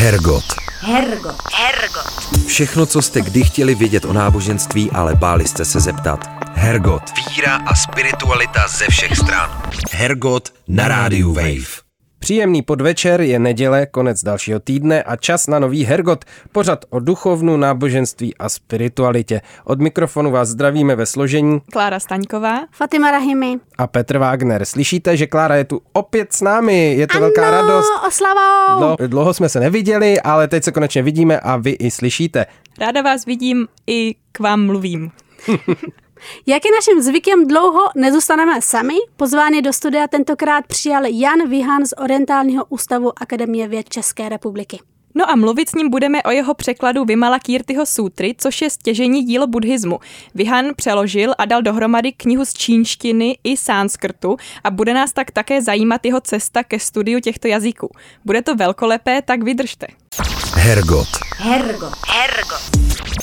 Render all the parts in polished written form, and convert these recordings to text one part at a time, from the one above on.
Hergot. Všechno, co jste kdy chtěli vědět o náboženství, ale báli jste se zeptat. Hergot. Víra a spiritualita ze všech stran. Hergot na Radio Wave. Příjemný podvečer, je neděle, konec dalšího týdne a čas na nový Hergot, pořad o duchovnu, náboženství a spiritualitě. Od mikrofonu vás zdravíme ve složení Klára Staňková, Fatima Rahimi a Petr Vágner. Slyšíte, že Klára je tu opět s námi, je to ano, velká radost. Ano, oslavou! Dlouho jsme se neviděli, ale teď se konečně vidíme a vy i slyšíte. Ráda vás vidím i k vám mluvím. Jak je naším zvykem, dlouho nezůstaneme sami. Pozvání do studia tentokrát přijal Jan Vihan z Orientálního ústavu Akademie věd České republiky. No a mluvit s ním budeme o jeho překladu Vimalakírtiho sutry, což je stěžejní dílo buddhismu. Vihan přeložil a dal dohromady knihu z čínštiny i sánskrtu a bude nás tak také zajímat jeho cesta ke studiu těchto jazyků. Bude to velkolepé, tak vydržte.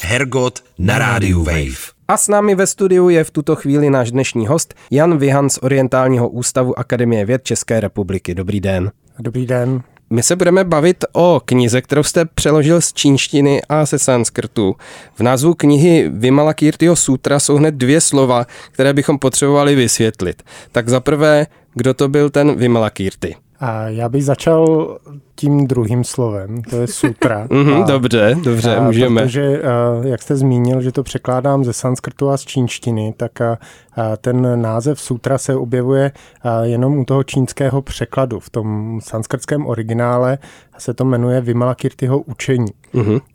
Hergot na Radio Wave. A s námi ve studiu je v tuto chvíli náš dnešní host Jan Vihan z Orientálního ústavu Akademie věd České republiky. Dobrý den. Dobrý den. My se budeme bavit o knize, kterou jste přeložil z čínštiny a ze sanskrtu. V názvu knihy Vimalakírtiho sutra jsou hned dvě slova, které bychom potřebovali vysvětlit. Tak zaprvé, kdo to byl ten Vimalakírti? A já bych začal tím druhým slovem, to je sutra. Dobře, můžeme. Protože, jak jste zmínil, že to překládám ze sanskrtu a z čínštiny, tak ten název sutra se objevuje jenom u toho čínského překladu. V tom sanskrtském originále se to jmenuje Vimalakírtiho učení.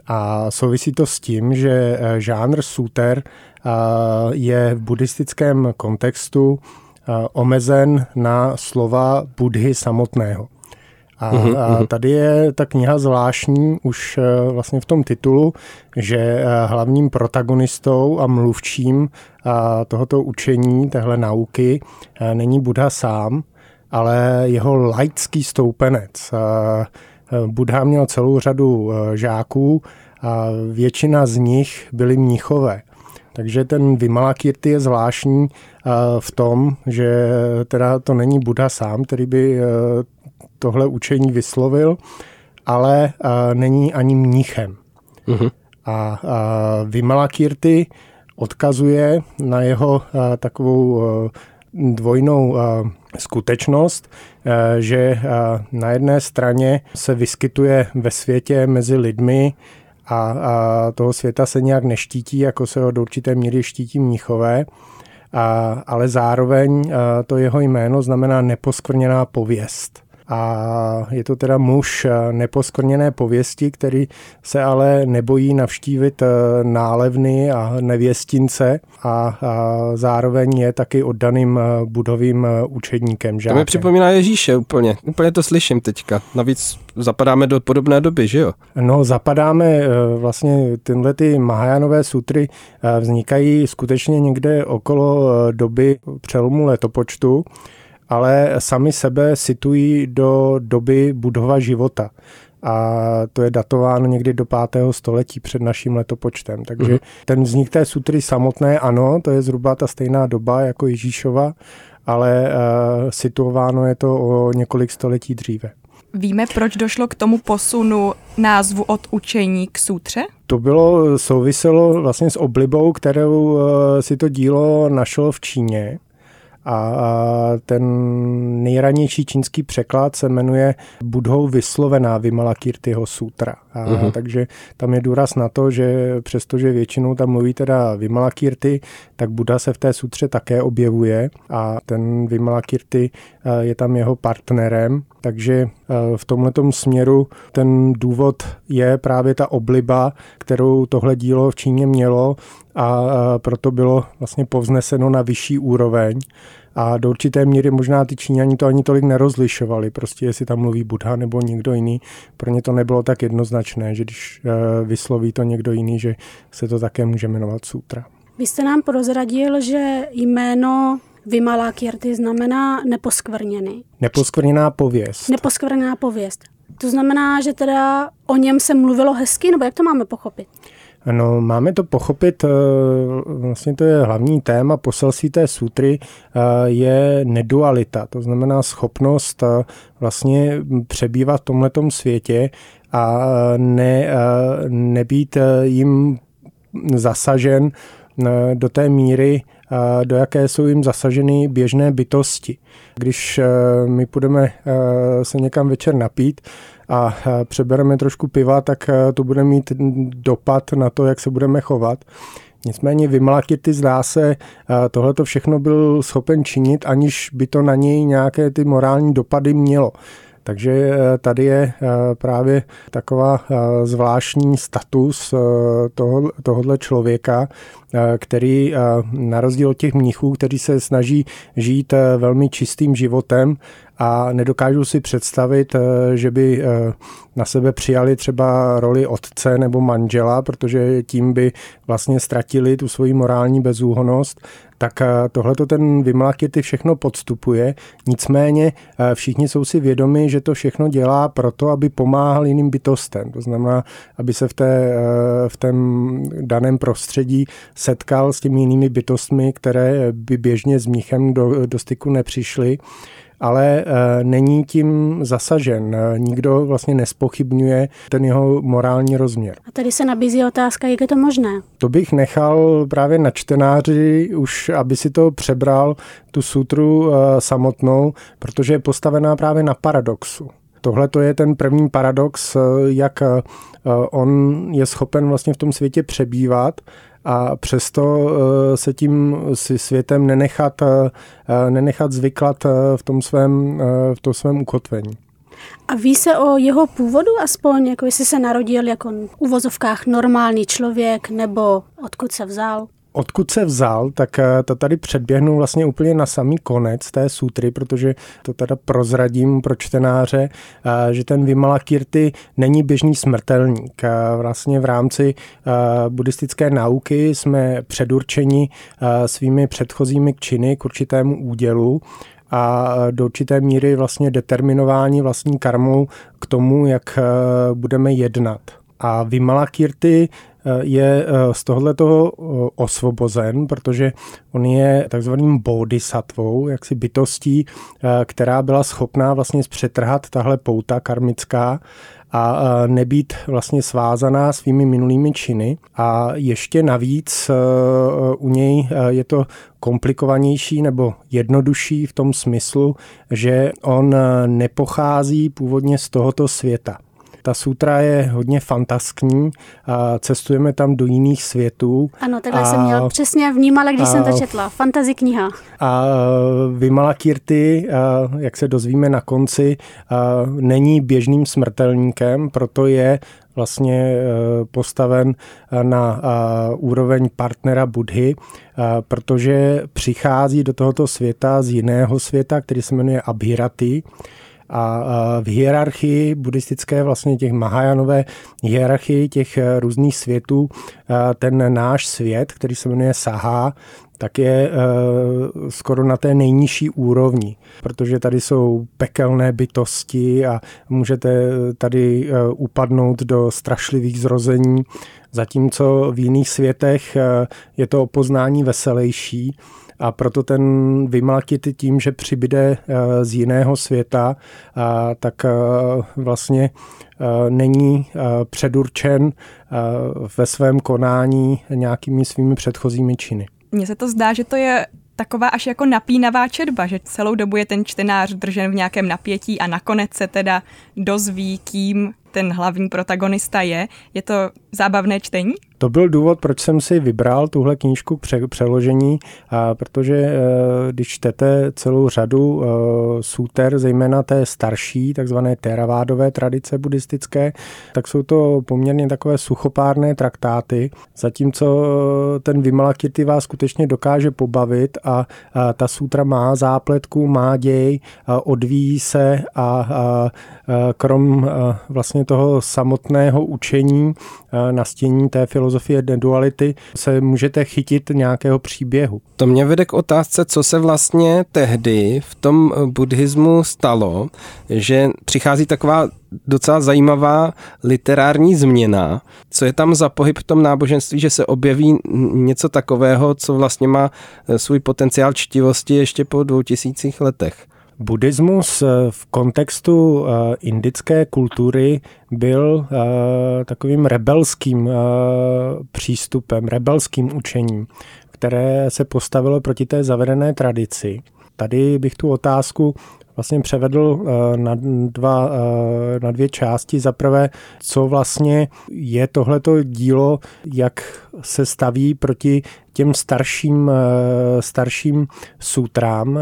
A souvisí to s tím, že žánr suter je v buddhistickém kontextu omezen na slova Buddhy samotného. A tady je ta kniha zvláštní už vlastně v tom titulu, že hlavním protagonistou a mluvčím tohoto učení, téhle nauky, není Buddha sám, ale jeho laický stoupenec. Buddha měl celou řadu žáků a většina z nich byli mnichové. Takže ten Vimalakírti je zvláštní v tom, že teda to není Buddha sám, který by tohle učení vyslovil, ale není ani mnichem. A Vimalakírti odkazuje na jeho takovou dvojnou skutečnost, že na jedné straně se vyskytuje ve světě mezi lidmi a toho světa se nějak neštítí, jako se ho do určité míry štítí mnichové, ale zároveň to jeho jméno znamená neposkvrněná pověst. A je to teda muž neposkvrněné pověsti, který se ale nebojí navštívit nálevny a nevěstince a zároveň je taky oddaným budovým učedníkem. Žákem. To mi připomíná Ježíše úplně. Úplně to slyším teďka. Navíc zapadáme do podobné doby, že jo? No, zapadáme vlastně tyhle ty Mahajánové sutry vznikají skutečně někde okolo doby přelomu letopočtu, ale sami sebe situují do doby Buddhova života. A to je datováno někdy do 5. století před naším letopočtem. Takže ten vznik té sutry samotné, ano, to je zhruba ta stejná doba jako Ježíšova, ale situováno je to o několik století dříve. Víme, proč došlo k tomu posunu názvu od učení k sutře? To bylo, souviselo vlastně s oblibou, kterou si to dílo našlo v Číně. A ten nejranější čínský překlad se jmenuje Buddhou vyslovená Vimalakírtiho sutra. Takže tam je důraz na to, že přestože většinou tam mluví teda Vimalakírti, tak Buddha se v té sutře také objevuje a ten Vimalakírti je tam jeho partnerem. Takže v tomhletom směru ten důvod je právě ta obliba, kterou tohle dílo v Číně mělo a proto bylo vlastně povzneseno na vyšší úroveň. A do určité míry možná ty Číňani to ani tolik nerozlišovali, prostě jestli tam mluví Buddha nebo někdo jiný. Pro ně to nebylo tak jednoznačné, že když vysloví to někdo jiný, že se to také může jmenovat sutra. Vy jste nám prozradil, že jméno Vimalakírti znamená neposkvrněný. Neposkvrněná pověst. Neposkvrněná pověst. To znamená, že teda o něm se mluvilo hezky, nebo jak to máme pochopit? No, máme to pochopit, vlastně to je hlavní téma poselství té sutry, je nedualita, to znamená schopnost vlastně přebývat v tomhletom světě a nebýt jim zasažen do té míry, do jaké jsou jim zasaženy běžné bytosti. Když my půjdeme se někam večer napít a přebereme trošku piva, tak to bude mít dopad na to, jak se budeme chovat. Nicméně Vimalakírti, zdá se, tohleto všechno byl schopen činit, aniž by to na něj nějaké ty morální dopady mělo. Takže tady je právě taková zvláštní status tohoto člověka, který na rozdíl od těch mnichů, kteří se snaží žít velmi čistým životem a nedokážou si představit, že by na sebe přijali třeba roli otce nebo manžela, protože tím by vlastně ztratili tu svoji morální bezúhonnost, tak tohleto ten Vimalakírti všechno podstupuje. Nicméně všichni jsou si vědomi, že to všechno dělá proto, aby pomáhal jiným bytostem. To znamená, aby se v tom daném prostředí setkal s těmi jinými bytostmi, které by běžně s mnichem do styku nepřišly, ale není tím zasažen. Nikdo vlastně nespochybňuje ten jeho morální rozměr. A tady se nabízí otázka, jak je to možné? To bych nechal právě na čtenáři už, aby si to přebral, tu sutru samotnou, protože je postavená právě na paradoxu. Tohle to je ten první paradox, jak on je schopen vlastně v tom světě přebývat a přesto se tím světem nenechat zvyklat v tom svém ukotvení. A ví se o jeho původu aspoň, jako jestli se narodil jako v uvozovkách normální člověk, nebo odkud se vzal? Odkud se vzal, tak to tady předběhnu vlastně úplně na samý konec té sutry, protože to teda prozradím pro čtenáře, že ten Vimalakírti není běžný smrtelník. Vlastně v rámci buddhistické nauky jsme předurčeni svými předchozími činy k určitému údělu a do určité míry vlastně determinování vlastní karmou k tomu, jak budeme jednat. A Vimalakírti je z tohoto osvobozen, protože on je takzvaným bodhisattvou, jaksi bytostí, která byla schopná vlastně zpřetrhat tahle pouta karmická a nebýt vlastně svázaná svými minulými činy. A ještě navíc u něj je to komplikovanější nebo jednodušší v tom smyslu, že on nepochází původně z tohoto světa. Ta sutra je hodně fantaskní, cestujeme tam do jiných světů. Ano, takhle jsem měl přesně vnímala, když jsem to četla. Fantasy kniha. A Vimalakírti, jak se dozvíme na konci, není běžným smrtelníkem, proto je vlastně postaven na úroveň partnera Buddhy, protože přichází do tohoto světa z jiného světa, který se jmenuje Abhirati. A v hierarchii buddhistické, vlastně těch Mahajánové hierarchii těch různých světů, ten náš svět, který se jmenuje Saha, tak je skoro na té nejnižší úrovni, protože tady jsou pekelné bytosti a můžete tady upadnout do strašlivých zrození, zatímco v jiných světech je to poznání veselejší. A proto ten Vimalakírti tím, že přibyde z jiného světa, tak vlastně není předurčen ve svém konání nějakými svými předchozími činy. Mně se to zdá, že to je taková až jako napínavá četba, že celou dobu je ten čtenář držen v nějakém napětí a nakonec se teda dozví, kým ten hlavní protagonista je. Je to zábavné čtení? To byl důvod, proč jsem si vybral tuhle knížku k přeložení, protože když čtete celou řadu súter, zejména té starší, takzvané teravádové tradice buddhistické, tak jsou to poměrně takové suchopárné traktáty, zatímco ten Vimalakírti vás skutečně dokáže pobavit a ta sútra má zápletku, má děj, odvíjí se a krom vlastně vlastně toho samotného učení, nastění té filozofie neduality, se můžete chytit nějakého příběhu. To mě vede k otázce, co se vlastně tehdy v tom buddhismu stalo, že přichází taková docela zajímavá literární změna. Co je tam za pohyb v tom náboženství, že se objeví něco takového, co vlastně má svůj potenciál čtivosti ještě po 2000 letech? Buddhismus v kontextu indické kultury byl takovým rebelským přístupem, rebelským učením, které se postavilo proti té zavedené tradici. Tady bych tu otázku vlastně převedl na dvě části. Za prvé, co vlastně je tohleto dílo, jak se staví proti těm starším sutrám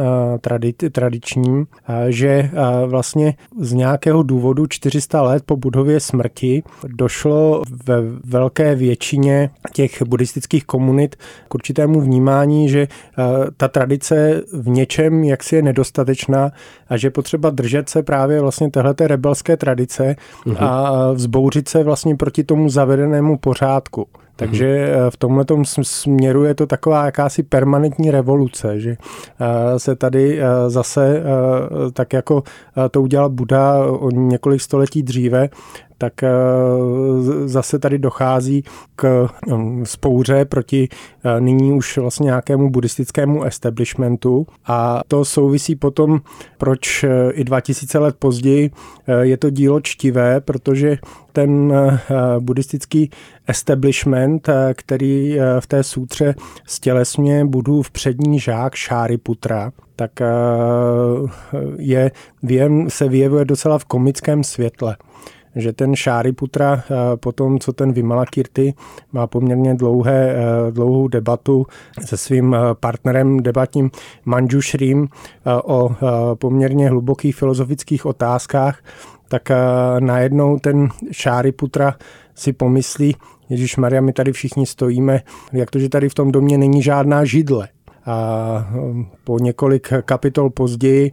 tradičním, že vlastně z nějakého důvodu 400 let po Buddhově smrti došlo ve velké většině těch buddhistických komunit k určitému vnímání, že ta tradice v něčem jaksi je nedostatečná a že potřeba držet se právě vlastně téhleté rebelské tradice a vzbouřit se vlastně proti tomu zavedenému pořádku. Takže v tomhletom směru je to taková jakási permanentní revoluce, že se tady zase, tak jako to udělal Buddha o několik století dříve, tak zase tady dochází k vzpouře proti nyní už vlastně nějakému buddhistickému establishmentu. A to souvisí potom, proč i 2000 let později je to dílo čtivé, protože ten buddhistický establishment, který v té sutře stělesňuje Buddhův přední žák Šáriputra, tak se vyjevuje docela v komickém světle. Že ten Šáriputra po tom, co ten Vimalakírti má poměrně dlouhou debatu se svým partnerem debatním Mañjušrím o poměrně hlubokých filozofických otázkách, tak najednou ten Šáriputra si pomyslí, ježišmarja, my tady všichni stojíme, jak to, že tady v tom domě není žádná židle. A po několik kapitol později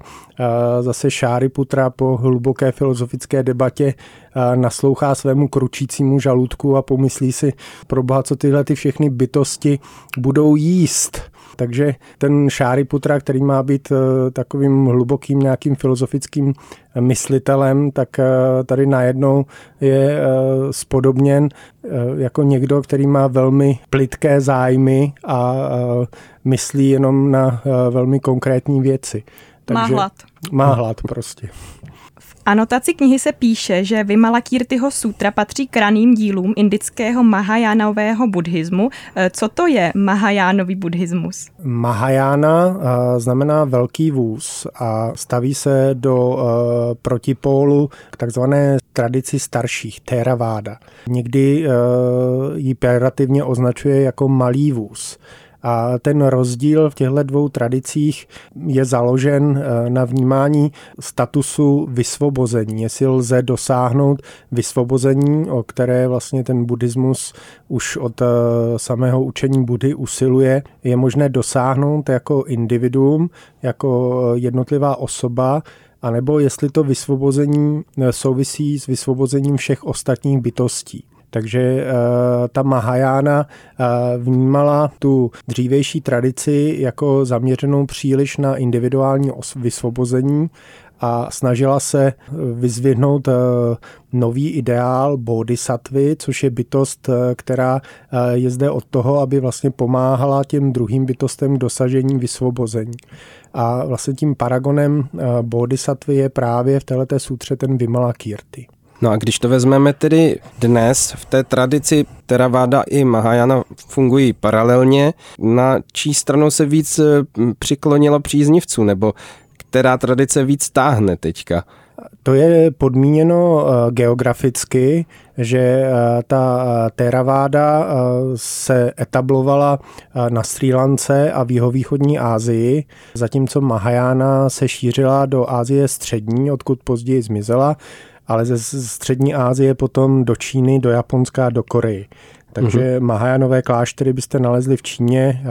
zase Šáriputra po hluboké filozofické debatě naslouchá svému kručícímu žaludku a pomyslí si, proboha, co tyhle ty všechny bytosti budou jíst. Takže ten Šáriputra, který má být takovým hlubokým nějakým filozofickým myslitelem, tak tady najednou je spodobněn jako někdo, který má velmi plytké zájmy a myslí jenom na velmi konkrétní věci. Takže má hlad. Má hlad prostě. V anotaci knihy se píše, že Vimalakírtiho sutra patří k raným dílům indického mahajánového buddhismu. Co to je mahajánový buddhismus? Mahajána znamená velký vůz a staví se do protipólu k takzvané tradici starších, Theravada. Někdy ji pejorativně označuje jako malý vůz. A ten rozdíl v těchto dvou tradicích je založen na vnímání statusu vysvobození. Jestli lze dosáhnout vysvobození, o které vlastně ten buddhismus už od samého učení Buddhy usiluje, je možné dosáhnout jako individuum, jako jednotlivá osoba, anebo jestli to vysvobození souvisí s vysvobozením všech ostatních bytostí. Takže ta Mahajána vnímala tu dřívější tradici jako zaměřenou příliš na individuální vysvobození a snažila se vyzvihnout nový ideál bodhisattvy, což je bytost, která je zde od toho, aby vlastně pomáhala těm druhým bytostem k dosažení vysvobození. A vlastně tím paragonem bodhisattvy je právě v této sutře ten Vimalakírti. No a když to vezmeme tedy dnes, v té tradici Theravada i Mahajana fungují paralelně, na čí stranu se víc přiklonilo příznivců, nebo která tradice víc táhne teďka? To je podmíněno geograficky, že ta Theravada se etablovala na Srí Lance a v jihovýchodní Asii, zatímco Mahajana se šířila do Asie střední, odkud později zmizela, ale ze střední Asie potom do Číny, do Japonska, do Koreji. Takže Mahajánové kláštery byste nalezli v Číně,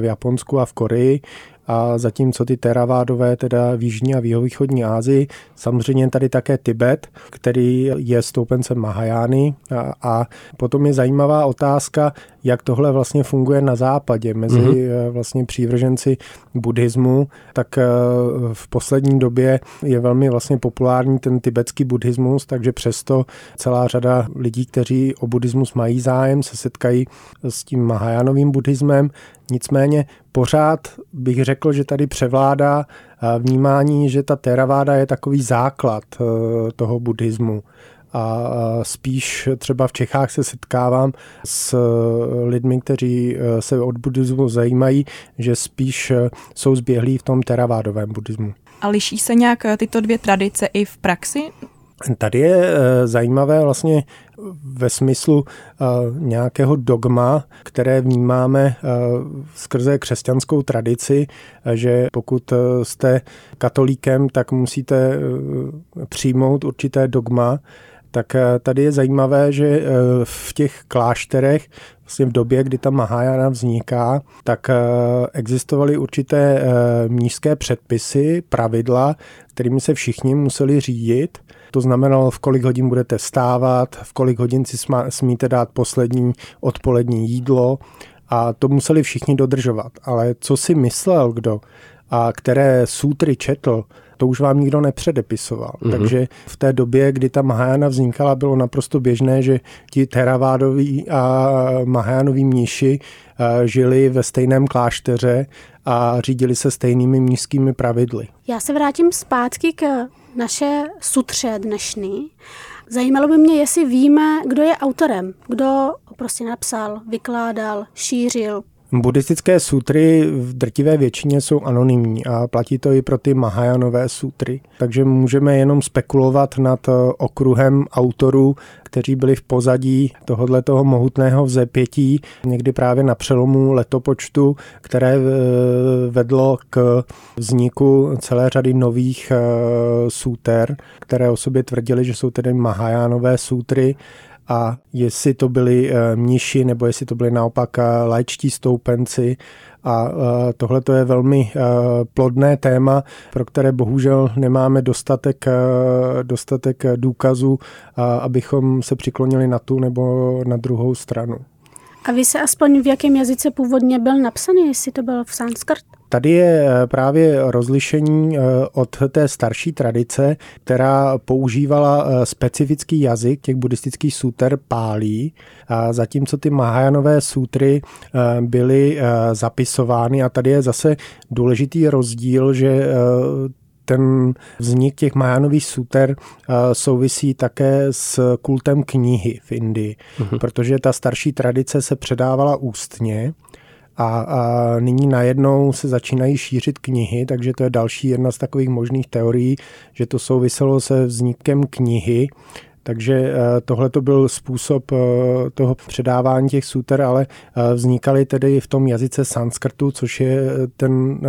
v Japonsku a v Koreji. a zatímco ty teravádové teda v jižní a jihovýchodní Asii, samozřejmě tady také Tibet, který je stoupencem Mahajány a potom je zajímavá otázka, jak tohle vlastně funguje na západě mezi vlastně přívrženci buddhismu, tak v poslední době je velmi vlastně populární ten tibetský buddhismus, takže přesto celá řada lidí, kteří o buddhismus mají zájem, se setkají s tím mahajánovým buddhismem. Nicméně pořád bych řekl, že tady převládá vnímání, že ta teraváda je takový základ toho buddhismu. A spíš třeba v Čechách se setkávám s lidmi, kteří se od buddhismu zajímají, že spíš jsou zběhlí v tom teravádovém buddhismu. A liší se nějak tyto dvě tradice i v praxi? Tady je zajímavé vlastně ve smyslu nějakého dogma, které vnímáme skrze křesťanskou tradici, že pokud jste katolíkem, tak musíte přijmout určité dogma. Tak tady je zajímavé, že v těch klášterech vlastně v době, kdy ta Mahajána vzniká, tak existovaly určité mnížské předpisy, pravidla, kterými se všichni museli řídit. To znamenalo, v kolik hodin budete vstávat, v kolik hodin si smíte dát poslední odpolední jídlo a to museli všichni dodržovat. Ale co si myslel kdo a které sutry četl, to už vám nikdo nepředepisoval. Mm-hmm. Takže v té době, kdy ta Mahajána vznikala, bylo naprosto běžné, že ti teravádoví a mahajánoví mniši žili ve stejném klášteře a řídili se stejnými mnišskými pravidly. Já se vrátím zpátky k naše sutře dnešní. Zajímalo by mě, jestli víme, kdo je autorem, kdo prostě napsal, vykládal, šířil. Buddhistické sutry v drtivé většině jsou anonymní a platí to i pro ty Mahajánové sutry. Takže můžeme jenom spekulovat nad okruhem autorů, kteří byli v pozadí tohoto mohutného vzepětí, někdy právě na přelomu letopočtu, které vedlo k vzniku celé řady nových súter, které o sobě tvrdili, že jsou tedy Mahajánové sutry. A jestli to byli mniši, nebo jestli to byli naopak laičtí stoupenci. A tohle je velmi plodné téma, pro které bohužel nemáme dostatek důkazů, abychom se přiklonili na tu nebo na druhou stranu. A ví se aspoň, v jakém jazyce původně byl napsaný, jestli to byl v sanskrt? Tady je právě rozlišení od té starší tradice, která používala specifický jazyk těch buddhistických súter pálí, zatímco ty Mahajánové sútry byly zapisovány. A tady je zase důležitý rozdíl, že ten vznik těch Mahajánových súter souvisí také s kultem knihy v Indii, protože ta starší tradice se předávala ústně a nyní najednou se začínají šířit knihy, takže to je další jedna z takových možných teorií, že to souviselo se vznikem knihy. Takže tohle to byl způsob toho předávání těch súter, ale vznikaly tedy v tom jazyce sanskrtu, což je ten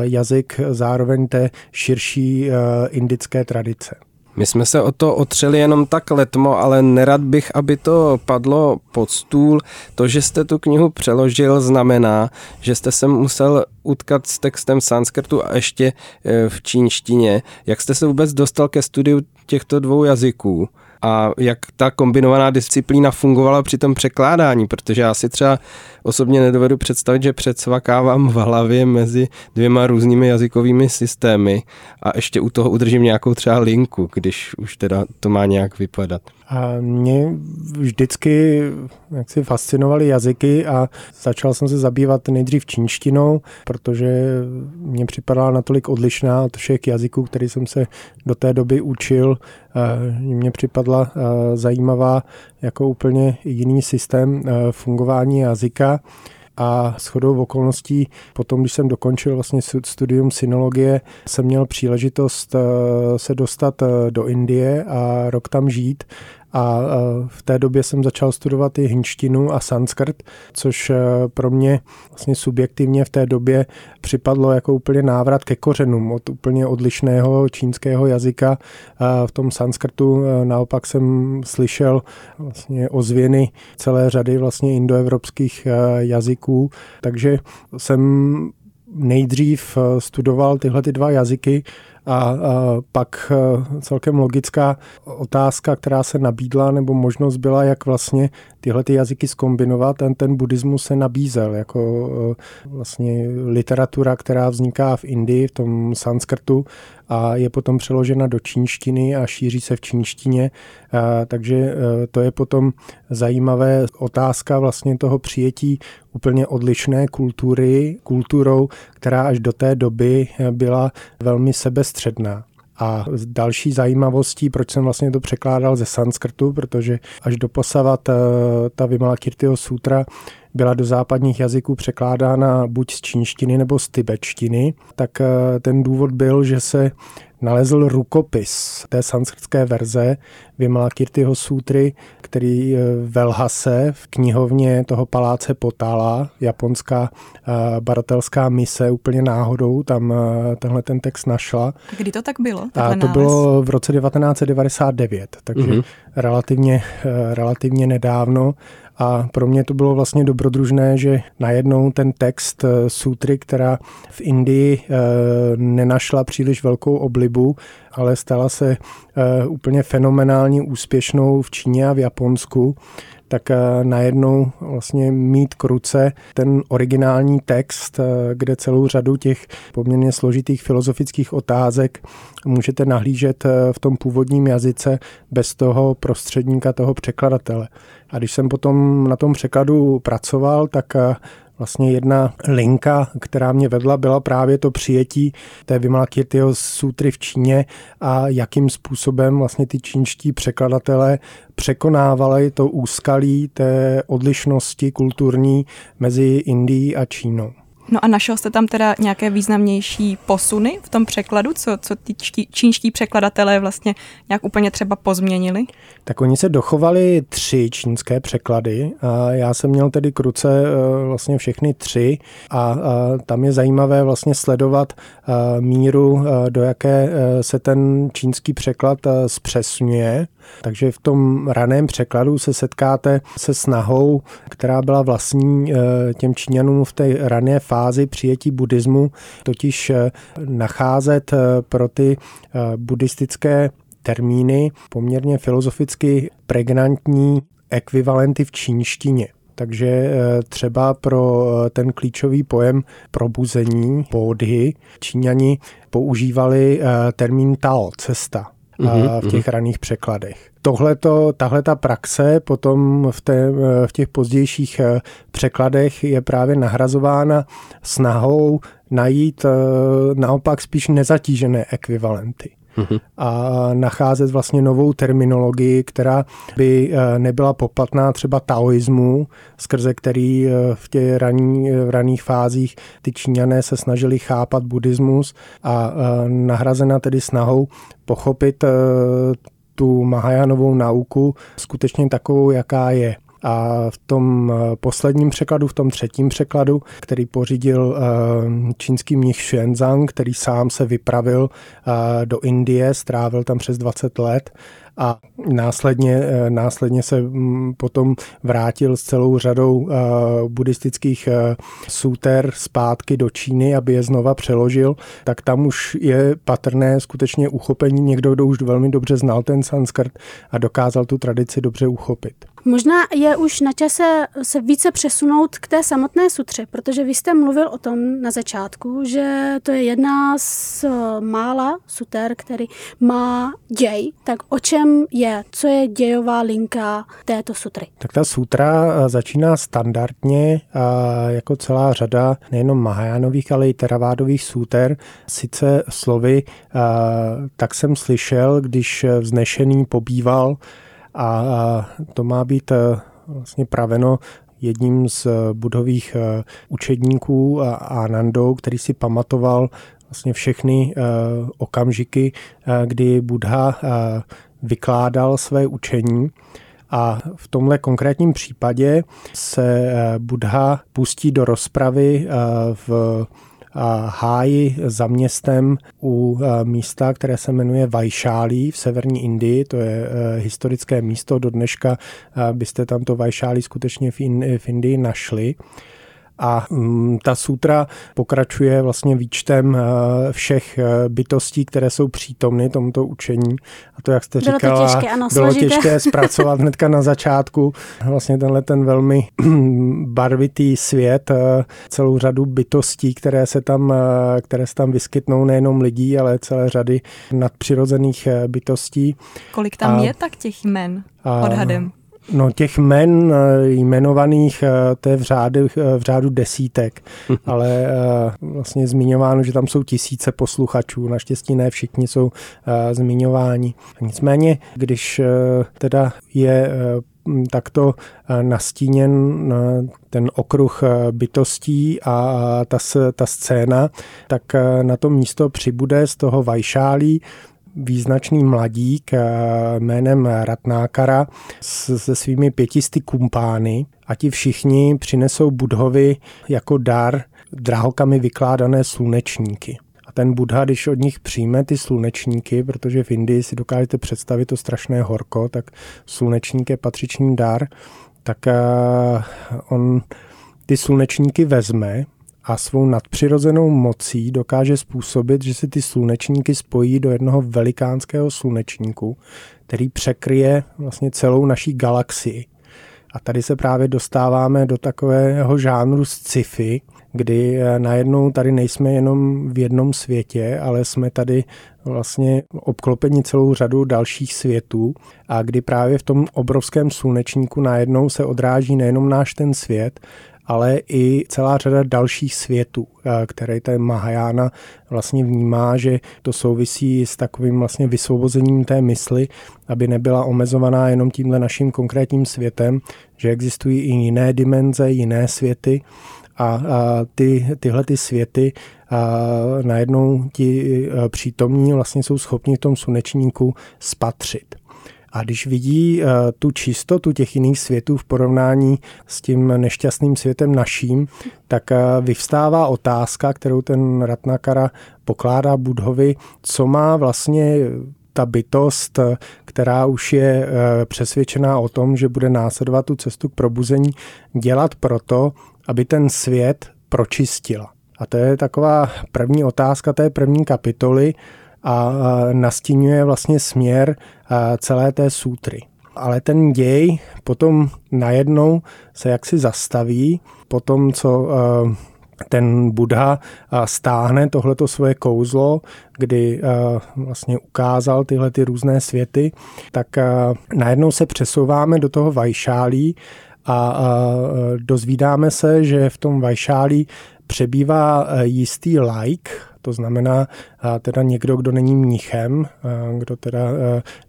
jazyk zároveň té širší indické tradice. My jsme se o to otřeli jenom tak letmo, ale nerad bych, aby to padlo pod stůl. To, že jste tu knihu přeložil, znamená, že jste se musel utkat s textem sanskrtu a ještě v čínštině. Jak jste se vůbec dostal ke studiu těchto dvou jazyků? A jak ta kombinovaná disciplína fungovala při tom překládání, protože já si třeba osobně nedovedu představit, že přecvakávám v hlavě mezi dvěma různými jazykovými systémy a ještě u toho udržím nějakou třeba linku, když už teda to má nějak vypadat. A mě vždycky jaksi fascinovaly jazyky a začal jsem se zabývat nejdřív čínštinou, protože mě připadala natolik odlišná od všech jazyků, který jsem se do té doby učil. Mně připadla zajímavá jako úplně jiný systém fungování jazyka. A shodou okolností potom, když jsem dokončil vlastně studium sinologie, jsem měl příležitost se dostat do Indie a rok tam žít. A v té době jsem začal studovat i hindštinu a sanskrt, což pro mě vlastně subjektivně v té době připadlo jako úplně návrat ke kořenům od úplně odlišného čínského jazyka. V tom sanskrtu naopak jsem slyšel vlastně ozvěny celé řady vlastně indoevropských jazyků, takže jsem nejdřív studoval tyhle ty dva jazyky a pak celkem logická otázka, která se nabídla nebo možnost byla, jak vlastně tyhle ty jazyky zkombinovat. Ten buddhismus se nabízel jako vlastně literatura, která vzniká v Indii, v tom sanskrtu a je potom přeložena do čínštiny a šíří se v čínštině. Takže to je potom zajímavé otázka vlastně toho přijetí úplně odlišné kulturou, která až do té doby byla velmi sebestředná. A další zajímavostí, proč jsem vlastně to překládal ze sanskrtu, protože až doposavad ta Vimalakírtiho sutra byla do západních jazyků překládána buď z čínštiny nebo z tibetštiny, tak ten důvod byl, že se nalezl rukopis té sanskrtské verze Vimalakírtiho sutry, který v Elhase v knihovně toho paláce Potala, japonská baratelská mise úplně náhodou tam tenhle ten text našla. A kdy to tak bylo? A to bylo v roce 1999, takže relativně nedávno. A pro mě to bylo vlastně dobrodružné, že najednou ten text sutry, která v Indii nenašla příliš velkou oblibu, ale stala se úplně fenomenálně úspěšnou v Číně a v Japonsku, tak najednou vlastně mít k ruce ten originální text, kde celou řadu těch poměrně složitých filozofických otázek můžete nahlížet v tom původním jazyce bez toho prostředníka, toho překladatele. A když jsem potom na tom překladu pracoval, tak vlastně jedna linka, která mě vedla, byla právě to přijetí té Vimalakírtiho sutry v Číně a jakým způsobem vlastně ty čínští překladatelé překonávali to úskalí té odlišnosti kulturní mezi Indií a Čínou. No a našel jste tam teda nějaké významnější posuny v tom překladu, co ty čínští překladatelé vlastně nějak úplně třeba pozměnili? Tak oni se dochovali 3 čínské překlady a já jsem měl tedy k ruce vlastně všechny 3 a tam je zajímavé vlastně sledovat míru, do jaké se ten čínský překlad zpřesňuje. Takže v tom raném překladu se setkáte se snahou, která byla vlastní těm Číňanům v té rané fázi přijetí buddhismu, totiž nacházet pro ty buddhistické termíny poměrně filozoficky pregnantní ekvivalenty v čínštině. Takže třeba pro ten klíčový pojem probuzení, bodhi, Číňani používali termín tao, cesta. V těch raných překladech. Tahleta praxe potom v těch pozdějších překladech je právě nahrazována snahou najít naopak spíš nezatížené ekvivalenty. A nacházet vlastně novou terminologii, která by nebyla poplatná třeba taoismu, skrze který v těch raných fázích ty Číňané se snažili chápat buddhismus a nahrazena tedy snahou pochopit tu Mahajánovou nauku skutečně takovou, jaká je. A v tom posledním překladu, v tom 3. překladu, který pořídil čínský mnich Xuanzang, který sám se vypravil do Indie, strávil tam přes 20 let a následně se potom vrátil s celou řadou buddhistických súter zpátky do Číny, aby je znova přeložil, tak tam už je patrné skutečně uchopení. Někdo, kdo už velmi dobře znal ten sanskrt a dokázal tu tradici dobře uchopit. Možná je už na čase se více přesunout k té samotné sutře, protože vy jste mluvil o tom na začátku, že to je jedna z mála suter, který má děj. Tak o čem je? Co je dějová linka této sutry? Tak ta sutra začíná standardně jako celá řada nejenom Mahajánových, ale i Theravádových suter. Sice slovy, tak jsem slyšel, když vznešený pobýval, a to má být vlastně praveno jedním z budhových učedníků Anandou, který si pamatoval vlastně všechny okamžiky, kdy Buddha vykládal své učení. A v tomhle konkrétním případě se Buddha pustí do rozpravy v háji za městem u místa, které se jmenuje Vajšálí v severní Indii. To je historické místo. Do dneška byste tam to Vajšálí skutečně v Indii našli. A ta sutra pokračuje vlastně výčtem všech bytostí, které jsou přítomny tomuto učení. A to, jak jste říkala, bylo to těžké, ano, bylo těžké zpracovat hnedka na začátku. Vlastně tenhle ten velmi barvitý svět, celou řadu bytostí, které se tam vyskytnou, nejenom lidí, ale celé řady nadpřirozených bytostí. Kolik tam je tak těch jmen odhadem? No, těch jmen jmenovaných, to je v řádu desítek, ale vlastně zmiňováno, že tam jsou tisíce posluchačů, naštěstí ne všichni jsou zmiňováni. Nicméně, když teda je takto nastíněn ten okruh bytostí a ta scéna, tak na to místo přibude z toho Vajšálí význačný mladík jménem Ratnákara se svými 500 kumpány a ti všichni přinesou Budhovi jako dar drahokami vykládané slunečníky. A ten Buddha, když od nich přijme ty slunečníky, protože v Indii si dokážete představit to strašné horko, tak slunečník je patřičný dar, tak on ty slunečníky vezme a svou nadpřirozenou mocí dokáže způsobit, že se ty slunečníky spojí do jednoho velikánského slunečníku, který překryje vlastně celou naší galaxii. A tady se právě dostáváme do takového žánru sci-fi, kdy najednou tady nejsme jenom v jednom světě, ale jsme tady vlastně obklopeni celou řadu dalších světů a kdy právě v tom obrovském slunečníku najednou se odráží nejenom náš ten svět, ale i celá řada dalších světů, které ta Mahajána vlastně vnímá, že to souvisí s takovým vlastně vysvobozením té mysli, aby nebyla omezovaná jenom tímhle naším konkrétním světem, že existují i jiné dimenze, jiné světy a tyhle světy najednou ti přítomní vlastně jsou schopni v tom slunečníku spatřit. A když vidí tu čistotu těch jiných světů v porovnání s tím nešťastným světem naším, tak vyvstává otázka, kterou ten Ratnakara pokládá Budhovi, co má vlastně ta bytost, která už je přesvědčená o tom, že bude následovat tu cestu k probuzení, dělat proto, aby ten svět pročistila. A to je taková první otázka té první kapitoly, a nastínuje vlastně směr celé té sútry. Ale ten děj potom najednou se jaksi zastaví po tom, co ten Buddha stáhne tohleto svoje kouzlo, kdy vlastně ukázal tyhle ty různé světy, tak najednou se přesouváme do toho Vajšálí a dozvídáme se, že v tom Vajšálí přebývá jistý laik, to znamená teda někdo, kdo není mnichem, kdo teda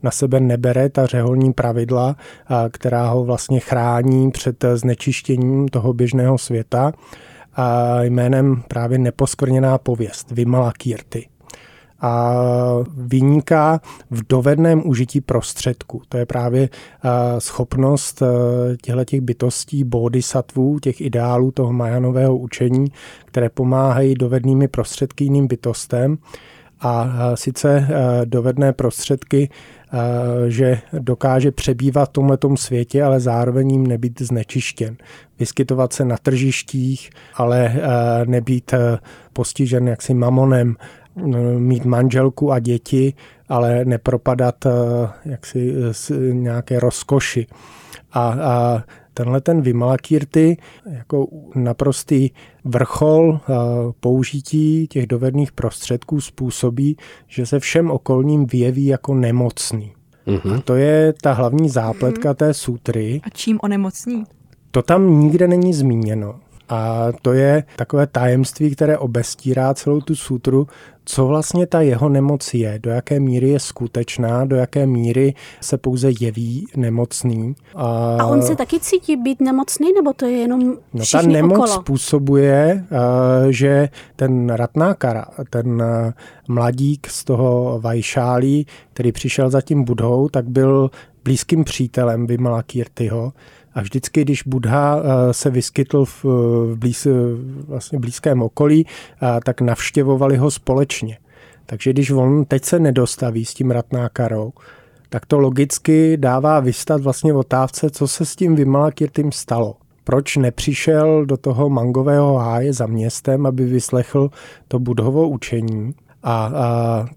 na sebe nebere ta řeholní pravidla, která ho vlastně chrání před znečištěním toho běžného světa a jménem právě neposkvrněná pověst, Vimalakírti. A vyniká v dovedném užití prostředku. To je právě schopnost těchto bytostí, bodhisattvů, těch ideálů toho mahajánového učení, které pomáhají dovednými prostředky jiným bytostem. A sice dovedné prostředky, že dokáže přebývat v tomhletom světě, ale zároveň jim nebýt znečištěn. Vyskytovat se na tržištích, ale nebýt postižen jaksi mamonem, mít manželku a děti, ale nepropadat jaksi nějaké rozkoši. A tenhle ten Vimalakírti jako naprostý vrchol použití těch dovedných prostředků způsobí, že se všem okolním vyjeví jako nemocný. Mm-hmm. A to je ta hlavní zápletka té sutry. A čím onemocní? To tam nikde není zmíněno. A to je takové tajemství, které obestírá celou tu sutru, co vlastně ta jeho nemoc je, do jaké míry je skutečná, do jaké míry se pouze jeví nemocný. A on se taky cítí být nemocný, nebo to je jenom všichni okolo? No, ta nemoc okolo způsobuje, že ten Ratnákara, ten mladík z toho Vajšálí, který přišel za tím Budhou, tak byl blízkým přítelem Vimalakírtiho. A vždycky, když Buddha se vyskytl v blízkém okolí, tak navštěvovali ho společně. Takže když on teď se nedostaví s tím Ratnákarou, tak to logicky dává vystat vlastně otázce, co se s tím Vimalakírtim stalo. Proč nepřišel do toho mangového háje za městem, aby vyslechl to Buddhovo učení? A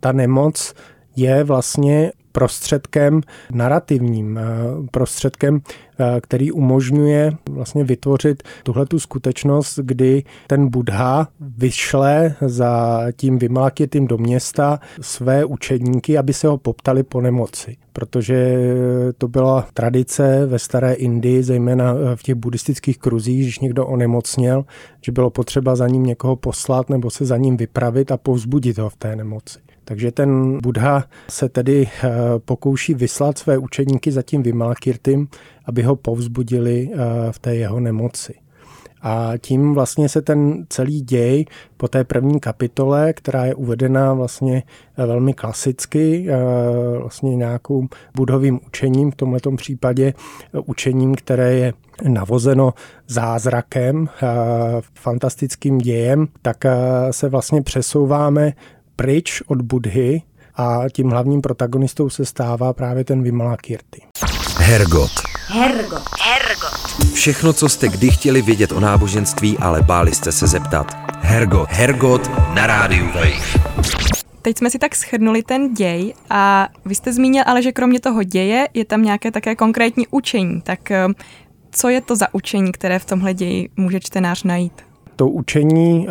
ta nemoc je vlastně prostředkem narrativním, prostředkem, který umožňuje vlastně vytvořit tuhletu skutečnost, kdy ten Buddha vyšle za tím Vimalakírtim do města své učedníky, aby se ho poptali po nemoci. Protože to byla tradice ve staré Indii, zejména v těch buddhistických kruzích, když někdo onemocněl, že bylo potřeba za ním někoho poslat nebo se za ním vypravit a povzbudit ho v té nemoci. Takže ten Buddha se tedy pokouší vyslat své učedníky za tím Vimalakírtim, aby ho povzbudili v té jeho nemoci. A tím vlastně se ten celý děj po té první kapitole, která je uvedena vlastně velmi klasicky, vlastně nějakým buddhovým učením, v tomto případě učením, které je navozeno zázrakem, fantastickým dějem, tak se vlastně přesouváme pryč od Buddhy a tím hlavním protagonistou se stává právě ten Vimalakírti. Hergot. Všechno, co jste kdy chtěli vědět o náboženství, ale báli jste se zeptat. Hergot na Radio Wave. Teď jsme si tak shrnuli ten děj a vy jste zmínil, ale že kromě toho děje je tam nějaké také konkrétní učení. Tak co je to za učení, které v tomhle ději může čtenář najít? To učení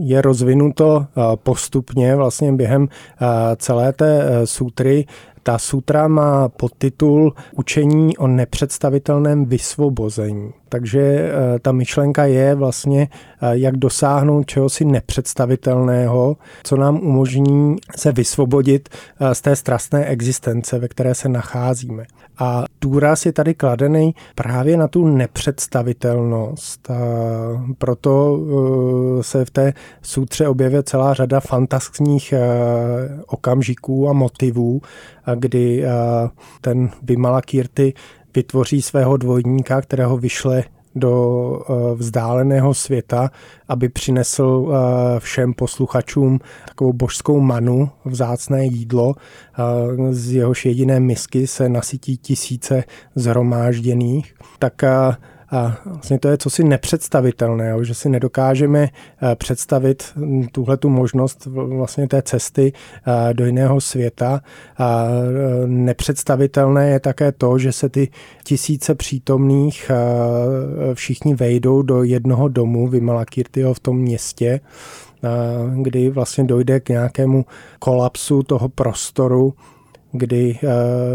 je rozvinuto postupně vlastně během celé té sutry. Ta sutra má podtitul Učení o nepředstavitelném vysvobození. Takže ta myšlenka je vlastně, jak dosáhnout čehosi nepředstavitelného, co nám umožní se vysvobodit z té strastné existence, ve které se nacházíme. A důraz je tady kladený právě na tu nepředstavitelnost. A proto se v té sutře objevuje celá řada fantastických okamžiků a motivů, kdy ten Vimalakírti vytvoří svého dvojníka, kterého vyšle do vzdáleného světa, aby přinesl všem posluchačům takovou božskou manu, vzácné jídlo, z jehož jediné misky se nasytí tisíce zhromážděných. Tak a vlastně to je cosi nepředstavitelného, že si nedokážeme představit tuhletu možnost vlastně té cesty do jiného světa. A nepředstavitelné je také to, že se ty tisíce přítomných všichni vejdou do jednoho domu Vimalakírtiho v tom městě, kdy vlastně dojde k nějakému kolapsu toho prostoru, kdy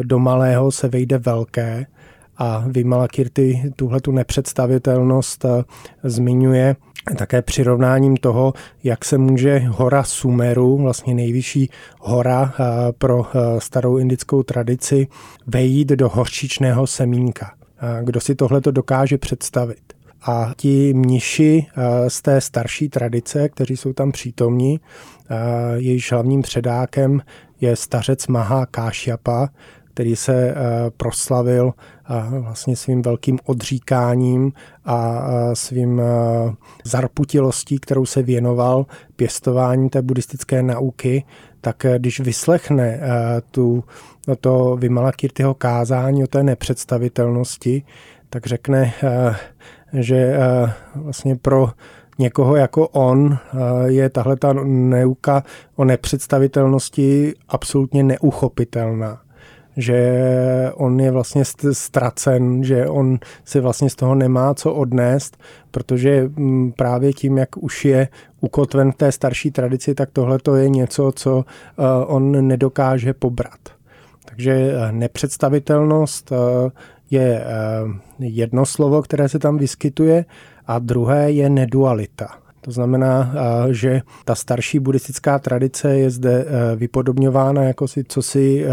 do malého se vejde velké. A Vimalakírti tuhletu nepředstavitelnost zmiňuje také přirovnáním toho, jak se může hora Sumeru, vlastně nejvyšší hora pro starou indickou tradici, vejít do hořčičného semínka. Kdo si tohleto dokáže představit? A ti mniši z té starší tradice, kteří jsou tam přítomní, jejíž hlavním předákem je stařec Maha Kášjapa, který se proslavil vlastně svým velkým odříkáním a svým zarputilostí, kterou se věnoval pěstování té buddhistické nauky, tak když vyslechne to Vimalakírtiho kázání o té nepředstavitelnosti, tak řekne, že vlastně pro někoho jako on je tahleta neuka o nepředstavitelnosti absolutně neuchopitelná. Že on je vlastně ztracen, že on si vlastně z toho nemá co odnést, protože právě tím, jak už je ukotven v té starší tradici, tak tohleto je něco, co on nedokáže pobrat. Takže nepředstavitelnost je jedno slovo, které se tam vyskytuje, a druhé je nedualita. To znamená, že ta starší buddhistická tradice je zde vypodobňována jako si, co si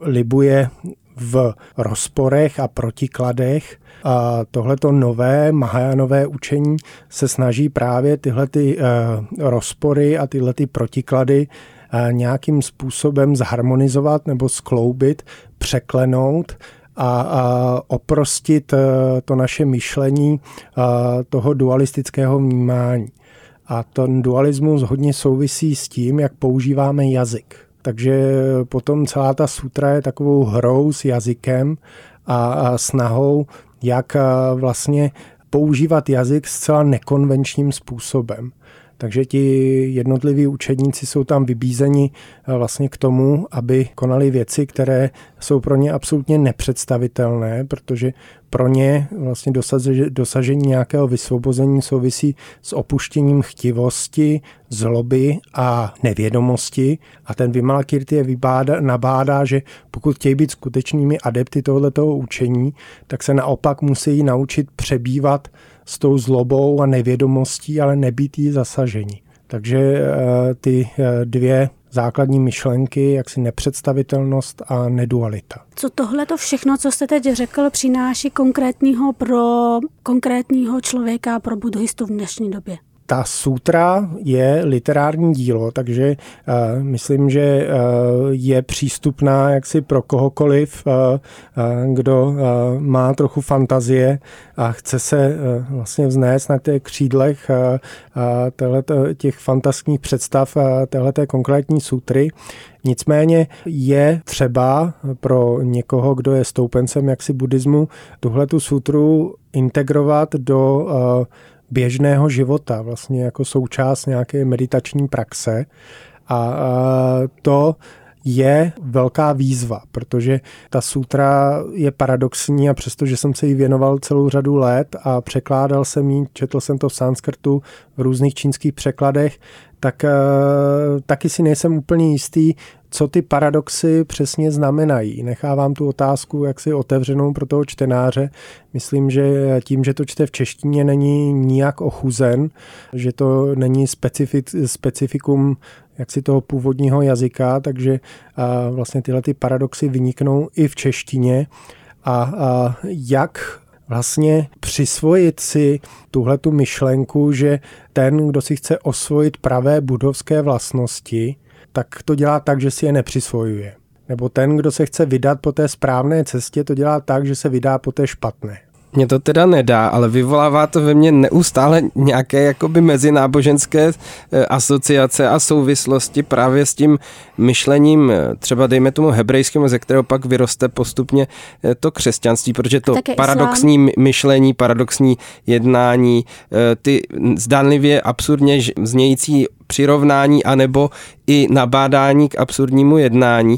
libuje v rozporech a protikladech. A tohleto nové Mahajánové učení se snaží právě tyhle rozpory a tyhle protiklady nějakým způsobem zharmonizovat nebo skloubit, překlenout a oprostit to naše myšlení toho dualistického vnímání. A ten dualismus hodně souvisí s tím, jak používáme jazyk. Takže potom celá ta sutra je takovou hrou s jazykem a snahou, jak vlastně používat jazyk zcela nekonvenčním způsobem. Takže ti jednotliví učedníci jsou tam vybízeni vlastně k tomu, aby konali věci, které jsou pro ně absolutně nepředstavitelné, protože pro ně vlastně dosažení nějakého vysvobození souvisí s opuštěním chtivosti, zloby a nevědomosti. A ten Vimalakírti je nabádá, že pokud chtějí být skutečnými adepty tohoto učení, tak se naopak musí naučit přebývat s tou zlobou a nevědomostí, ale nebýt jí zasažení. Takže ty dvě základní myšlenky, jaksi nepředstavitelnost a nedualita. Co tohleto všechno, co jste teď řekl, přináší konkrétního pro konkrétního člověka, pro buddhistu v dnešní době? Ta sutra je literární dílo, takže myslím, že je přístupná jaksi pro kohokoliv, kdo má trochu fantazie a chce se vlastně vznést na těch křídlech těch fantastických představ téhleté konkrétní sutry. Nicméně je třeba pro někoho, kdo je stoupencem jaksi buddhismu, tuhletu sutru integrovat do běžného života, vlastně jako součást nějaké meditační praxe. A to je velká výzva, protože ta sutra je paradoxní a přestože jsem se jí věnoval celou řadu let a překládal jsem ji, četl jsem to v sanskrtu, v různých čínských překladech, tak taky si nejsem úplně jistý, co ty paradoxy přesně znamenají. Nechávám tu otázku jaksi otevřenou pro toho čtenáře. Myslím, že tím, že to čte v češtině, není nijak ochuzen, že to není specifikum jaksi toho původního jazyka, takže vlastně tyhle ty paradoxy vyniknou i v češtině. A jak vlastně přisvojit si tuhletu myšlenku, že ten, kdo si chce osvojit pravé buddhovské vlastnosti, tak to dělá tak, že si je nepřisvojuje. Nebo ten, kdo se chce vydat po té správné cestě, to dělá tak, že se vydá po té špatné. Mně to teda nedá, ale vyvolává to ve mně neustále nějaké jakoby mezináboženské asociace a souvislosti právě s tím myšlením, třeba dejme tomu hebrejskému, ze kterého pak vyroste postupně to křesťanství, protože to paradoxní myšlení, paradoxní jednání, ty zdánlivě absurdně znějící přirovnání anebo i nabádání k absurdnímu jednání.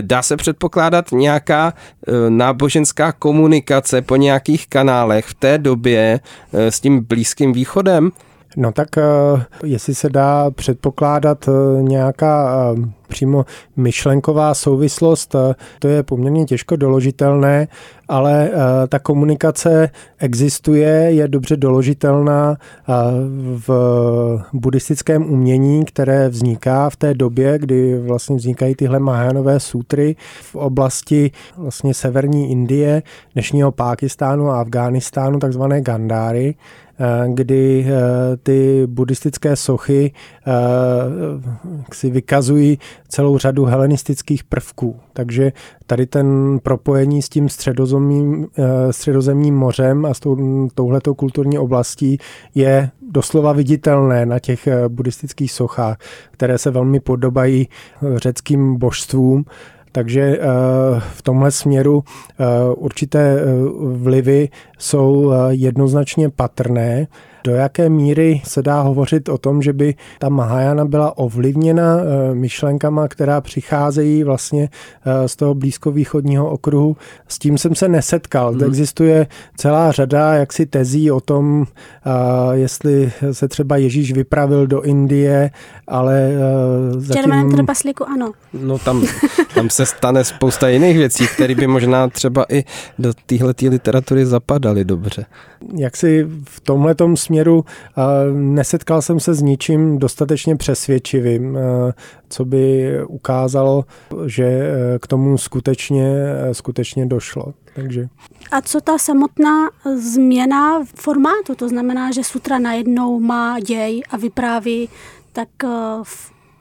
Dá se předpokládat nějaká náboženská komunikace po nějakých kanálech v té době s tím Blízkým východem? No tak jestli se dá předpokládat nějaká přímo myšlenková souvislost, to je poměrně těžko doložitelné, ale ta komunikace existuje, je dobře doložitelná v buddhistickém umění, které vzniká v té době, kdy vlastně vznikají tyhle Mahajánové sutry v oblasti vlastně severní Indie, dnešního Pákistánu a Afghánistánu, takzvané Gandáry, kdy ty buddhistické sochy si vykazují celou řadu helenistických prvků. Takže tady ten propojení s tím středozemním mořem a s touhletou kulturní oblastí je doslova viditelné na těch buddhistických sochách, které se velmi podobají řeckým božstvům. Takže v tomhle směru určité vlivy jsou jednoznačně patrné. Do jaké míry se dá hovořit o tom, že by ta Mahajána byla ovlivněna myšlenkama, která přicházejí vlastně z toho blízkovýchodního okruhu? S tím jsem se nesetkal. Existuje celá řada jaksi tezí o tom, jestli se třeba Ježíš vypravil do Indie, ale zatím... Červeném trpaslíku ano. No tam se stane spousta jiných věcí, které by možná třeba i do téhletý literatury zapadaly dobře. Jak si v tomhletom směru nesetkal jsem se s ničím dostatečně přesvědčivým, co by ukázalo, že k tomu skutečně došlo. Takže. A co ta samotná změna formátu? To znamená, že sutra najednou má děj a vypráví tak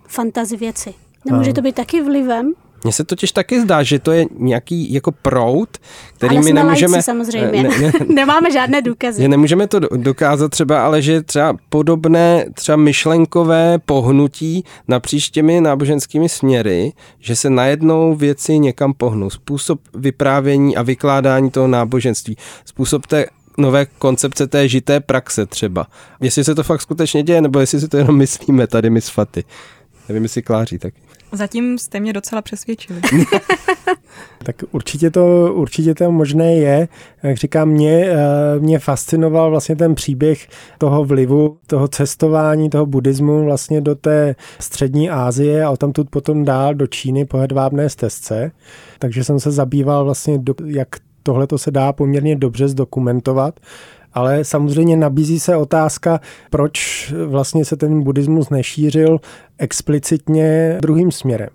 fantasy věci. Nemůže to být taky vlivem? Mně se totiž taky zdá, že to je nějaký jako proud, který my nemůžeme... samozřejmě. Nemáme žádné důkazy. Že nemůžeme to dokázat třeba, ale že třeba podobné třeba myšlenkové pohnutí napříč těmi náboženskými směry, že se najednou věci někam pohnou. Způsob vyprávění a vykládání toho náboženství, způsob té nové koncepce té žité praxe třeba. Jestli se to fakt skutečně děje, nebo jestli si to jenom myslíme tady my s Faty. Nevím, jestli Kláří taky. Zatím jste mě docela přesvědčili. Tak určitě to možné je. Jak říkám, mě fascinoval vlastně ten příběh toho vlivu, toho cestování, toho buddhismu vlastně do té střední Asie a odtamtud potom dál do Číny po hedvábné stezce. Takže jsem se zabýval vlastně, jak tohleto se dá poměrně dobře zdokumentovat. Ale samozřejmě nabízí se otázka, proč vlastně se ten buddhismus nešířil explicitně druhým směrem,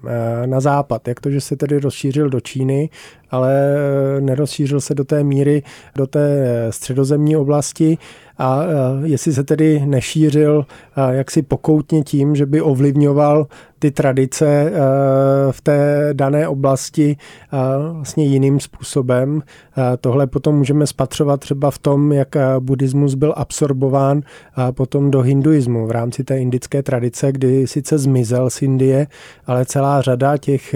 na západ. Jak to, že se tedy rozšířil do Číny, ale nerozšířil se do té míry, do té středozemní oblasti a jestli se tedy nešířil jaksi pokoutně tím, že by ovlivňoval ty tradice v té dané oblasti vlastně jiným způsobem. Tohle potom můžeme spatřovat třeba v tom, jak buddhismus byl absorbován potom do hinduismu v rámci té indické tradice, kdy sice zmizel z Indie, ale celá řada těch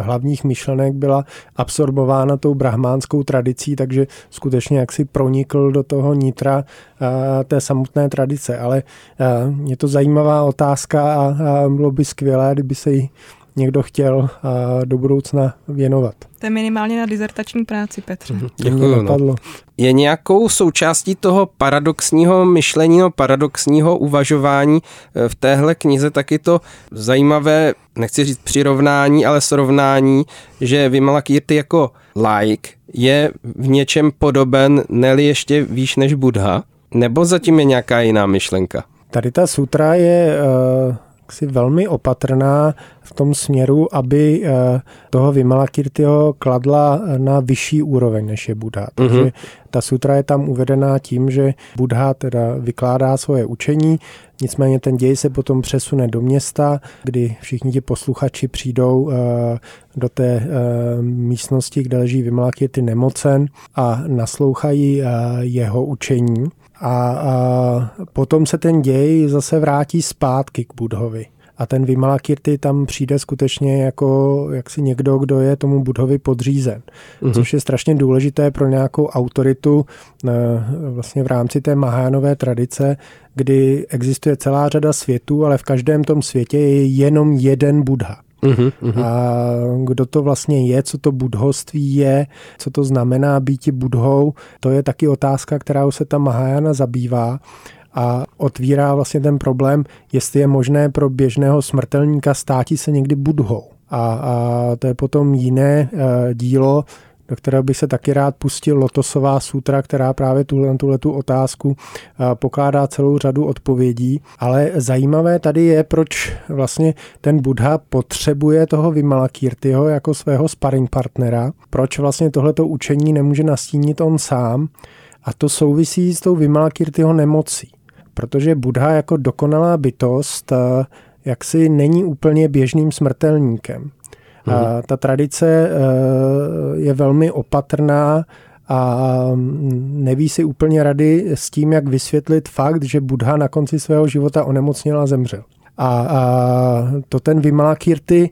hlavních myšlenek byla absorbována tou brahmánskou tradicí, takže skutečně jaksi pronikl do toho nitra té samotné tradice. Ale je to zajímavá otázka a bylo by skvělé, kdyby se jí někdo chtěl do budoucna věnovat. To je minimálně na disertační práci, Petře. Děkuju. No. Je nějakou součástí toho paradoxního myšlení, paradoxního uvažování v téhle knize taky to zajímavé, nechci říct přirovnání, ale srovnání, že Vimalakírti jako laik je v něčem podoben, ne-li ještě výš než Buddha, nebo zatím je nějaká jiná myšlenka? Tady ta sutra je si velmi opatrná v tom směru, aby toho Vimalakírtiho kladla na vyšší úroveň, než je Buddha. Takže ta sutra je tam uvedená tím, že Buddha teda vykládá svoje učení, nicméně ten děj se potom přesune do města, kdy všichni ti posluchači přijdou do té místnosti, kde leží Vimalakírti nemocen a naslouchají jeho učení. A potom se ten děj zase vrátí zpátky k Buddhovi. A ten Vimalakírti tam přijde skutečně jako jaksi někdo, kdo je tomu Buddhovi podřízen. Což je strašně důležité pro nějakou autoritu vlastně v rámci té Mahajánové tradice, kdy existuje celá řada světů, ale v každém tom světě je jenom jeden Buddha. A kdo to vlastně je, co to buddhoství je, co to znamená býti buddhou, to je taky otázka, kterou se ta Mahajána zabývá a otvírá vlastně ten problém, jestli je možné pro běžného smrtelníka státi se někdy buddhou. A to je potom jiné dílo, do kterého bych se taky rád pustil, Lotosová sutra, která právě tuhletu otázku pokládá celou řadu odpovědí. Ale zajímavé tady je, proč vlastně ten Buddha potřebuje toho Vimalakírtiho jako svého sparring partnera, proč vlastně tohleto učení nemůže nastínit on sám. A to souvisí s tou Vimalakírtiho nemocí. Protože Buddha jako dokonalá bytost jaksi není úplně běžným smrtelníkem. A ta tradice je velmi opatrná a neví si úplně rady s tím, jak vysvětlit fakt, že Buddha na konci svého života onemocněl a zemřel. A to ten Vimalakírti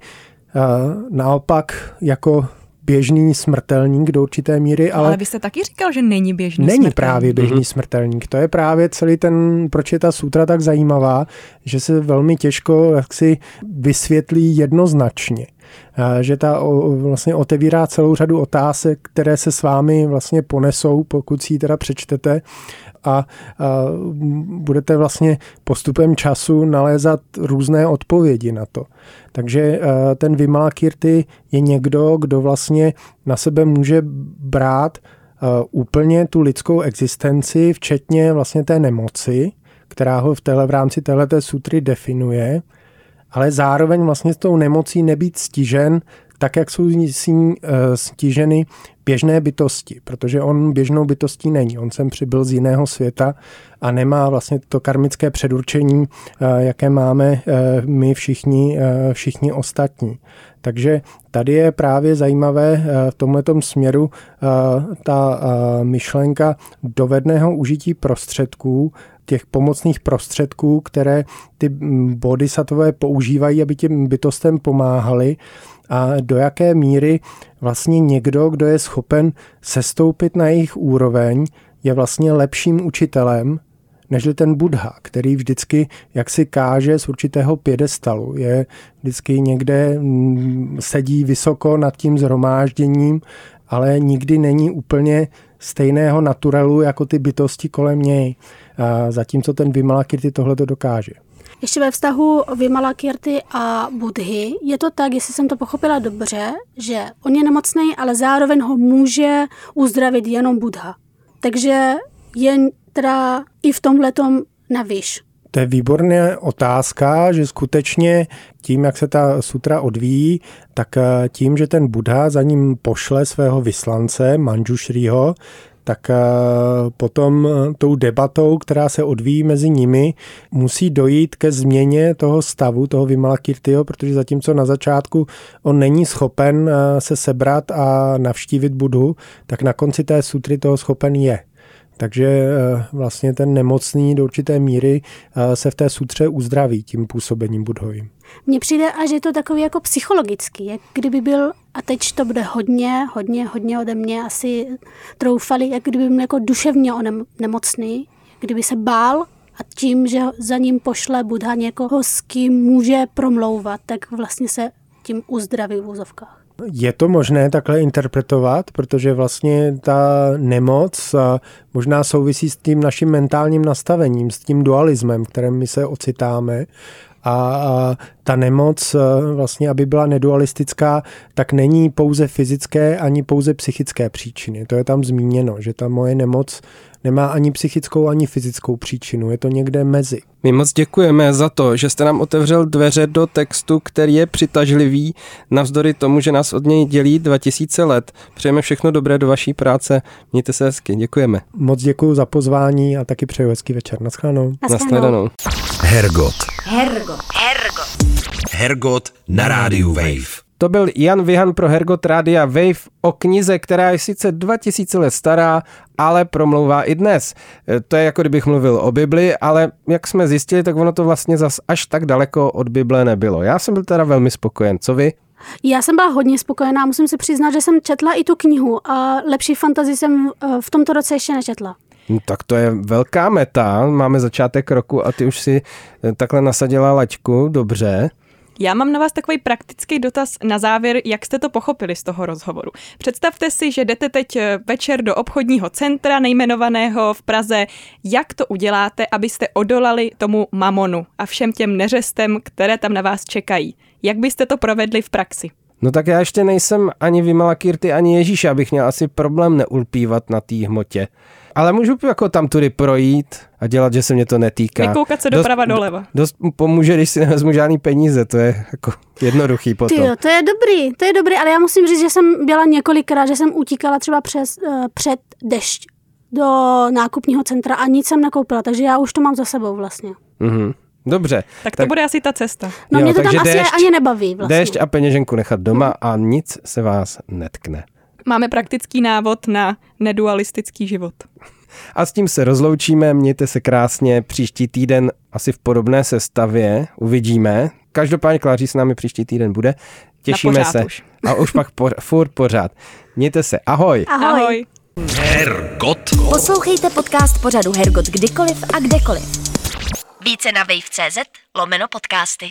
naopak jako běžný smrtelník do určité míry, ale byste taky říkal, že není běžný smrtelník. Není právě běžný smrtelník. To je právě celý ten, proč je ta sutra tak zajímavá, že se velmi těžko jaksi vysvětlí jednoznačně. Že ta vlastně otevírá celou řadu otázek, které se s vámi vlastně ponesou, pokud si ji teda přečtete a budete vlastně postupem času nalézat různé odpovědi na to. Takže ten Vimalakírti je někdo, kdo vlastně na sebe může brát úplně tu lidskou existenci, včetně vlastně té nemoci, která ho v rámci téhleté sutry definuje, ale zároveň vlastně s tou nemocí nebýt stižen, tak jak jsou stiženy běžné bytosti, protože on běžnou bytostí není. On sem přibyl z jiného světa a nemá vlastně to karmické předurčení, jaké máme my všichni ostatní. Takže tady je právě zajímavé v tomhletom směru ta myšlenka dovedného užití prostředků, těch pomocných prostředků, které ty bodhisattvové používají, aby těm bytostem pomáhali a do jaké míry vlastně někdo, kdo je schopen sestoupit na jejich úroveň, je vlastně lepším učitelem než ten Buddha, který vždycky jaksi káže z určitého piedestalu. Je vždycky někde, sedí vysoko nad tím shromážděním, ale nikdy není úplně stejného naturelu jako ty bytosti kolem něj. A zatímco ten Vimalakírti tohle to dokáže. Ještě ve vztahu Vimalakírti a Buddhy je to tak, jestli jsem to pochopila dobře, že on je nemocný, ale zároveň ho může uzdravit jenom Buddha. Takže je teda i v tomhletom na výš. To je výborná otázka, že skutečně tím, jak se ta sutra odvíjí, tak tím, že ten Buddha za ním pošle svého vyslance Mañjušrího, tak potom tou debatou, která se odvíjí mezi nimi, musí dojít ke změně toho stavu, toho Vimalakírtiho, protože zatímco na začátku on není schopen se sebrat a navštívit Buddhu, tak na konci té sutry toho schopen je. Takže vlastně ten nemocný do určité míry se v té sutře uzdraví tím působením Buddhovým. Mně přijde až je to takový jako psychologický, jak kdyby byl, a teď to bude hodně ode mě asi troufali, jak kdyby byl jako duševně nemocný, kdyby se bál a tím, že za ním pošle Buddha někoho, s kým může promlouvat, tak vlastně se tím uzdraví v úzovkách. Je to možné takhle interpretovat, protože vlastně ta nemoc možná souvisí s tím naším mentálním nastavením, s tím dualismem, v kterém my se ocitáme. A ta nemoc, vlastně, aby byla nedualistická, tak není pouze fyzické ani pouze psychické příčiny. To je tam zmíněno, že ta moje nemoc nemá ani psychickou, ani fyzickou příčinu. Je to někde mezi. My moc děkujeme za to, že jste nám otevřel dveře do textu, který je přitažlivý, navzdory tomu, že nás od něj dělí 2000 let. Přejeme všechno dobré do vaší práce. Mějte se hezky. Děkujeme. Moc děkuju za pozvání a taky přeju hezký večer. Naschledanou. Naschledanou. Hergot na rádiu Wave. To byl Jan Vihan pro Hergot Rádia Wave o knize, která je sice 2000 let stará, ale promlouvá i dnes. To je jako kdybych mluvil o Bibli, ale jak jsme zjistili, tak ono to vlastně zas až tak daleko od Bible nebylo. Já jsem byl teda velmi spokojen, co vy? Já jsem byla hodně spokojená, musím se přiznat, že jsem četla i tu knihu a lepší fantazii jsem v tomto roce ještě nečetla. No, tak to je velká meta, máme začátek roku a ty už si takhle nasadila laťku, dobře. Já mám na vás takový praktický dotaz na závěr, jak jste to pochopili z toho rozhovoru. Představte si, že jdete teď večer do obchodního centra nejmenovaného v Praze. Jak to uděláte, abyste odolali tomu mamonu a všem těm neřestem, které tam na vás čekají? Jak byste to provedli v praxi? No tak já ještě nejsem ani Vimalakírti, ani Ježíš, abych měl asi problém neulpívat na té hmotě. Ale můžu jako tam tudy projít a dělat, že se mě to netýká. Vykoukat se doprava doleva. Dost pomůže, když si nevezmu žádný peníze, to je jako jednoduchý potom. Tyjo, to je dobrý, ale já musím říct, že jsem byla několikrát, že jsem utíkala třeba před dešť do nákupního centra a nic jsem nekoupila, takže já už to mám za sebou vlastně. Mhm. Dobře. Tak to bude asi ta cesta. No, mě to tam asi ani nebaví vlastně. Déšť a peněženku nechat doma a nic se vás netkne. Máme praktický návod na nedualistický život. A s tím se rozloučíme, mějte se krásně, příští týden asi v podobné sestavě uvidíme. Každopádně Kláří s námi příští týden bude. Těšíme se. Už. A už pak furt pořád. Mějte se, ahoj. Ahoj. Hergot. Poslouchejte podcast pořadu Hergot kdykoliv a kdekoliv. Více na wave.cz/podcasty.